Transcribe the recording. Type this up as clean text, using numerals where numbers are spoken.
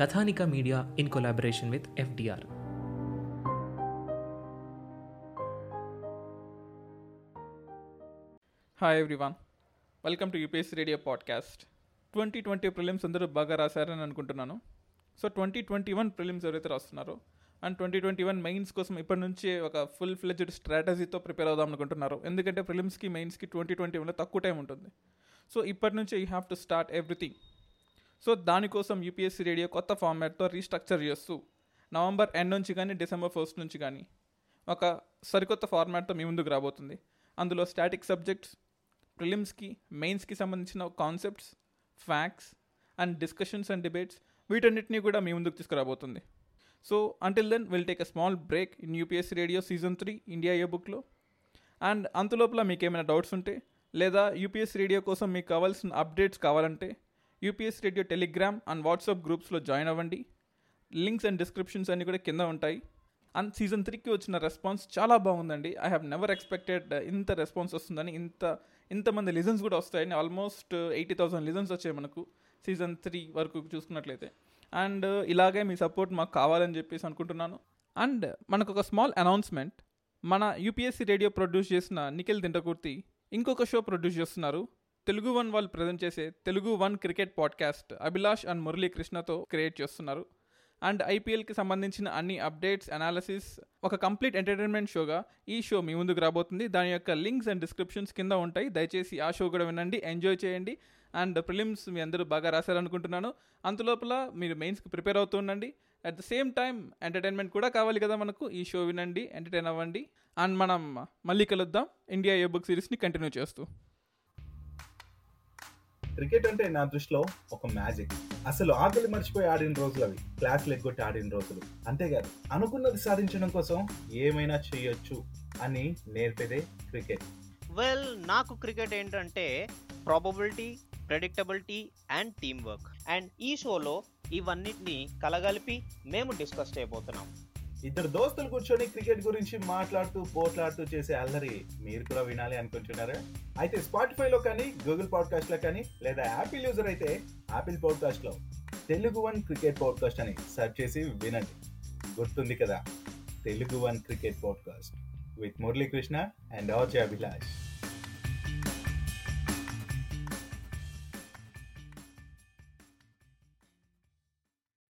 Kathanika media in collaboration with FDR. Hi everyone, welcome to UPSC radio podcast. 2020 prelims అందరూ బాగా రాశారని అనుకుంటున్నాను. So 2021 prelims ఎవరైతే రాస్తున్నారో అండ్ 2021 మెయిన్స్ కోసం ఇప్పటి నుంచి ఒక ఫుల్ ఫ్లెజ్డ్ స్ట్రాటజీతో ప్రిపేర్ అవుదాం అనుకుంటున్నారు. ఎందుకంటే ప్రిలిమ్స్కి మెయిన్స్కి 2021లో తక్కువ టైం ఉంటుంది. సో ఇప్పటి నుంచి you have to start everything. So దానికోసం UPSC రేడియో కొత్త ఫార్మాట్తో రీస్ట్రక్చర్ చేస్తూ నవంబర్ 10 నుంచి కానీ డిసెంబర్ 1 నుంచి కానీ ఒక సరికొత్త ఫార్మాట్తో మీ ముందుకు రాబోతుంది. అందులో స్టాటిక్ సబ్జెక్ట్స్, ప్రిలిమ్స్కి మెయిన్స్కి సంబంధించిన concepts, facts and discussions and debates, వీటన్నిటినీ కూడా మీ ముందుకు తీసుకురాబోతుంది. So until then we'll take a small break in UPSC Radio Season 3 India yearbook lo, and antulopla meek emaina doubts unte ledha UPSC Radio kosam meek kavalsina updates kavalante UPSC Radio Telegram and WhatsApp groups lo join avandi. Links and descriptions anni kuda kinda untai. And Season 3 ki ochina response chaala baagundandi. I have never expected inta response ostundani, inta mandi listens kuda ostayani. Almost 80,000 listens vachayi manaku Season 3 varaku chusukunnatlayite. And ఇలాగే మీ support మాకు కావాలని చెప్పేసి అనుకుంటున్నాను. And మనకు ఒక small announcement, మన UPSC radio produce చేసిన నిఖిల్ దింటకుర్తి ఇంకొక షో ప్రొడ్యూస్ చేస్తున్నారు. తెలుగు వన్ వాళ్ళు ప్రజెంట్ చేసే Telugu 1 cricket podcast Abhilash and Murali కృష్ణతో క్రియేట్ చేస్తున్నారు. అండ్ IPLకి సంబంధించిన అన్ని అప్డేట్స్, అనాలిసిస్, ఒక కంప్లీట్ ఎంటర్టైన్మెంట్ షోగా ఈ షో మీ ముందుకు రాబోతుంది. దాని యొక్క లింక్స్ అండ్ డిస్క్రిప్షన్స్ కింద ఉంటాయి. దయచేసి ఆ షో కూడా వినండి, ఎంజాయ్ చేయండి. అండ్ ప్రిలిమ్స్ మీ అందరూ బాగా రాశారనుకుంటున్నాను. అంతలోపల మీరు మెయిన్స్కి ప్రిపేర్ అవుతూ ఉండండి. At the same time entertainment కూడా కావాలి కదా మనకు. ఈ షో వినండి, ఎంటర్టైన్ అవ్వండి. అండ్ మనం మళ్ళీ కలుద్దాం ఇండియా ఏ బుక్ సిరీస్ని కంటిన్యూ చేస్తూ. క్రికెట్ అంటే నా దృష్టిలో ఒక మ్యాజిక్. అసలు ఆకలి మర్చిపోయి ఆడిన రోజులు అవి, క్లాసులు ఎగ్గొట్టి ఆడిన రోజులు. అంతేకాదు అనుకున్నది సాధించడం కోసం ఏమైనా చేయొచ్చు అని నేర్పేదే క్రికెట్. వెల్, నాకు క్రికెట్ ఏంటంటే probability, predictability and team work. And ఈ షోలో ఇవన్నిటిని కలగలిపి మేము డిస్కస్ చేయబోతున్నాం. ఇద్దరు దోస్తులు కూర్చొని క్రికెట్ గురించి మాట్లాడుతూ పోట్లాడుతూ చేసే అల్లరి మీరు కూడా వినాలి అనుకుంటున్నారా? అయితే స్పాటిఫైలో కానీ, గూగుల్ పాడ్కాస్ట్లో కానీ, లేదా యాపిల్ యూజర్ అయితే యాపిల్ పాడ్కాస్ట్లో Telugu 1 క్రికెట్ పాడ్కాస్ట్ అని సెర్చ్ చేసి వినండి. గుర్తుంది కదా, Telugu 1 cricket podcast with Murali Krishna and our Abhilash.